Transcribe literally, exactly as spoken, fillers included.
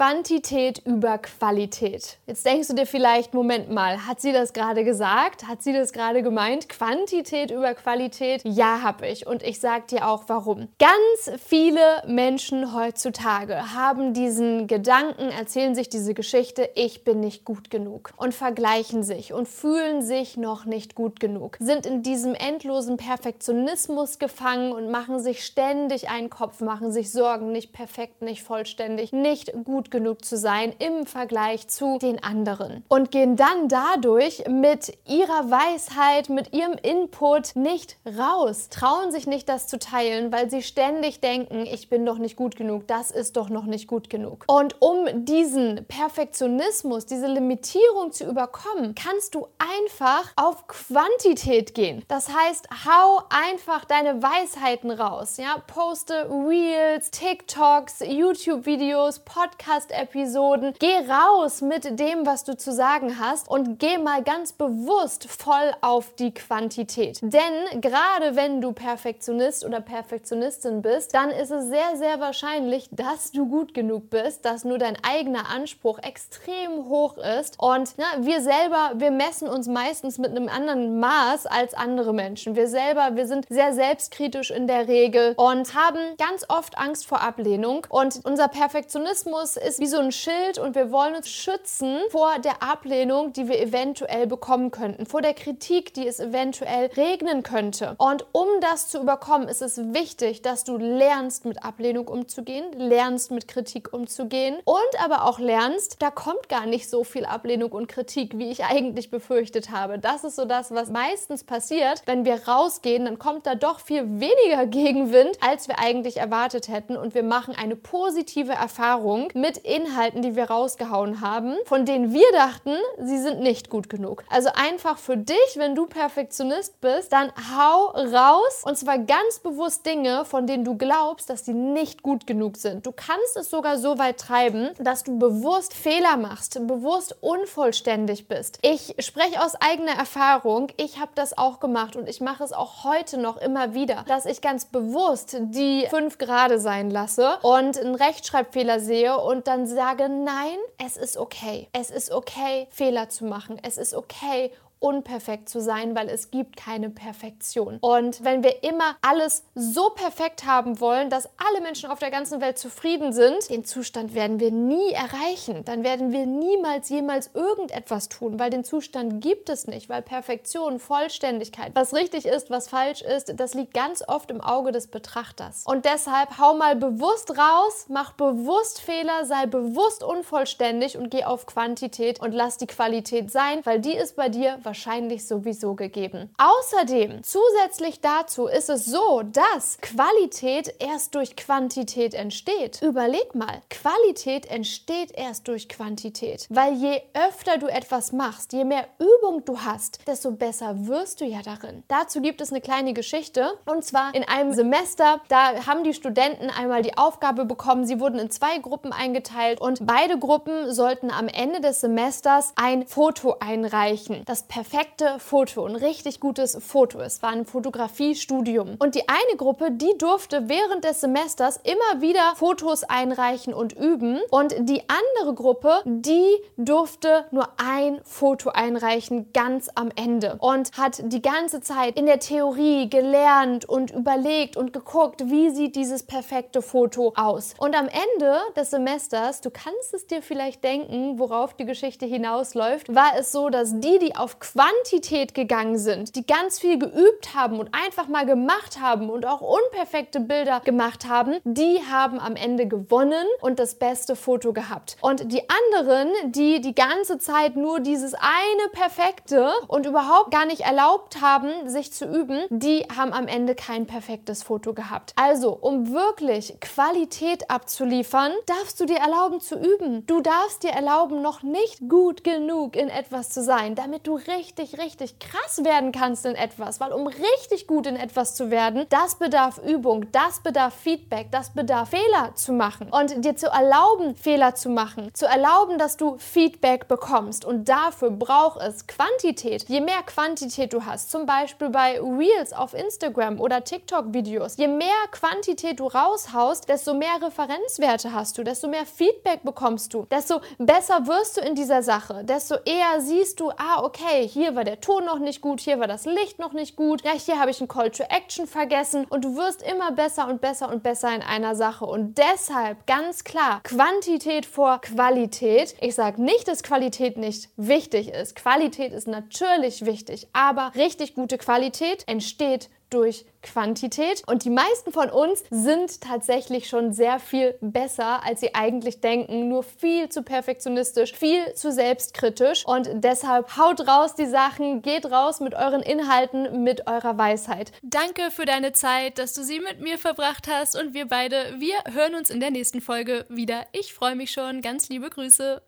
Quantität über Qualität. Jetzt denkst du dir vielleicht, Moment mal, hat sie das gerade gesagt? Hat sie das gerade gemeint? Quantität über Qualität? Ja, habe ich. Und ich sage dir auch, warum. Ganz viele Menschen heutzutage haben diesen Gedanken, erzählen sich diese Geschichte, ich bin nicht gut genug. Und vergleichen sich und fühlen sich noch nicht gut genug. Sind in diesem endlosen Perfektionismus gefangen und machen sich ständig einen Kopf, machen sich Sorgen, nicht perfekt, nicht vollständig, nicht gut genug zu sein im Vergleich zu den anderen und gehen dann dadurch mit ihrer Weisheit, mit ihrem Input nicht raus, trauen sich nicht, das zu teilen, weil sie ständig denken, ich bin doch nicht gut genug, das ist doch noch nicht gut genug. Und um diesen Perfektionismus, diese Limitierung zu überkommen, kannst du einfach auf Quantität gehen. Das heißt, hau einfach deine Weisheiten raus. Ja? Poste Reels, TikToks, YouTube-Videos, Podcasts, Episoden. Geh raus mit dem, was du zu sagen hast und geh mal ganz bewusst voll auf die Quantität. Denn gerade wenn du Perfektionist oder Perfektionistin bist, dann ist es sehr, sehr wahrscheinlich, dass du gut genug bist, dass nur dein eigener Anspruch extrem hoch ist und na, wir selber, wir messen uns meistens mit einem anderen Maß als andere Menschen. Wir selber, wir sind sehr selbstkritisch in der Regel und haben ganz oft Angst vor Ablehnung und unser Perfektionismus ist wie so ein Schild und wir wollen uns schützen vor der Ablehnung, die wir eventuell bekommen könnten, vor der Kritik, die es eventuell regnen könnte. Und um das zu überkommen, ist es wichtig, dass du lernst, mit Ablehnung umzugehen, lernst, mit Kritik umzugehen und aber auch lernst, da kommt gar nicht so viel Ablehnung und Kritik, wie ich eigentlich befürchtet habe. Das ist so das, was meistens passiert, wenn wir rausgehen, dann kommt da doch viel weniger Gegenwind, als wir eigentlich erwartet hätten und wir machen eine positive Erfahrung mit Inhalten, die wir rausgehauen haben, von denen wir dachten, sie sind nicht gut genug. Also einfach für dich, wenn du Perfektionist bist, dann hau raus und zwar ganz bewusst Dinge, von denen du glaubst, dass sie nicht gut genug sind. Du kannst es sogar so weit treiben, dass du bewusst Fehler machst, bewusst unvollständig bist. Ich spreche aus eigener Erfahrung, ich habe das auch gemacht und ich mache es auch heute noch immer wieder, dass ich ganz bewusst die fünf Grade sein lasse und einen Rechtschreibfehler sehe und Und dann sage, nein, es ist okay. Es ist okay, Fehler zu machen. Es ist okay, unperfekt zu sein, weil es gibt keine Perfektion. Und wenn wir immer alles so perfekt haben wollen, dass alle Menschen auf der ganzen Welt zufrieden sind, den Zustand werden wir nie erreichen. Dann werden wir niemals, jemals irgendetwas tun, weil den Zustand gibt es nicht, weil Perfektion, Vollständigkeit, was richtig ist, was falsch ist, das liegt ganz oft im Auge des Betrachters. Und deshalb hau mal bewusst raus, mach bewusst Fehler, sei bewusst unvollständig und geh auf Quantität und lass die Qualität sein, weil die ist bei dir wahrscheinlich sowieso gegeben. Außerdem, zusätzlich dazu ist es so, dass Qualität erst durch Quantität entsteht. Überleg mal, Qualität entsteht erst durch Quantität, weil je öfter du etwas machst, je mehr Übung du hast, desto besser wirst du ja darin. Dazu gibt es eine kleine Geschichte und zwar in einem Semester, da haben die Studenten einmal die Aufgabe bekommen, sie wurden in zwei Gruppen eingeteilt und beide Gruppen sollten am Ende des Semesters ein Foto einreichen. Das perfekte Foto, ein richtig gutes Foto. Es war ein Fotografiestudium. Und die eine Gruppe, die durfte während des Semesters immer wieder Fotos einreichen und üben. Und die andere Gruppe, die durfte nur ein Foto einreichen, ganz am Ende. Und hat die ganze Zeit in der Theorie gelernt und überlegt und geguckt, wie sieht dieses perfekte Foto aus. Und am Ende des Semesters, du kannst es dir vielleicht denken, worauf die Geschichte hinausläuft, war es so, dass die, die auf Quantität gegangen sind, die ganz viel geübt haben und einfach mal gemacht haben und auch unperfekte Bilder gemacht haben, die haben am Ende gewonnen und das beste Foto gehabt. Und die anderen, die die ganze Zeit nur dieses eine perfekte und überhaupt gar nicht erlaubt haben, sich zu üben, die haben am Ende kein perfektes Foto gehabt. Also, um wirklich Qualität abzuliefern, darfst du dir erlauben zu üben. Du darfst dir erlauben, noch nicht gut genug in etwas zu sein, damit du richtig richtig, richtig krass werden kannst in etwas, weil um richtig gut in etwas zu werden, das bedarf Übung, das bedarf Feedback, das bedarf Fehler zu machen und dir zu erlauben, Fehler zu machen, zu erlauben, dass du Feedback bekommst, und dafür braucht es Quantität. Je mehr Quantität du hast, zum Beispiel bei Reels auf Instagram oder TikTok-Videos, je mehr Quantität du raushaust, desto mehr Referenzwerte hast du, desto mehr Feedback bekommst du, desto besser wirst du in dieser Sache, desto eher siehst du, ah, okay, hier war der Ton noch nicht gut, hier war das Licht noch nicht gut, ja, hier habe ich ein Call to Action vergessen, und du wirst immer besser und besser und besser in einer Sache, und deshalb ganz klar, Quantität vor Qualität. Ich sage nicht, dass Qualität nicht wichtig ist. Qualität ist natürlich wichtig, aber richtig gute Qualität entsteht durch Quantität, und die meisten von uns sind tatsächlich schon sehr viel besser, als sie eigentlich denken, nur viel zu perfektionistisch, viel zu selbstkritisch, und deshalb haut raus die Sachen, geht raus mit euren Inhalten, mit eurer Weisheit. Danke für deine Zeit, dass du sie mit mir verbracht hast, und wir beide, wir hören uns in der nächsten Folge wieder. Ich freue mich schon, ganz liebe Grüße.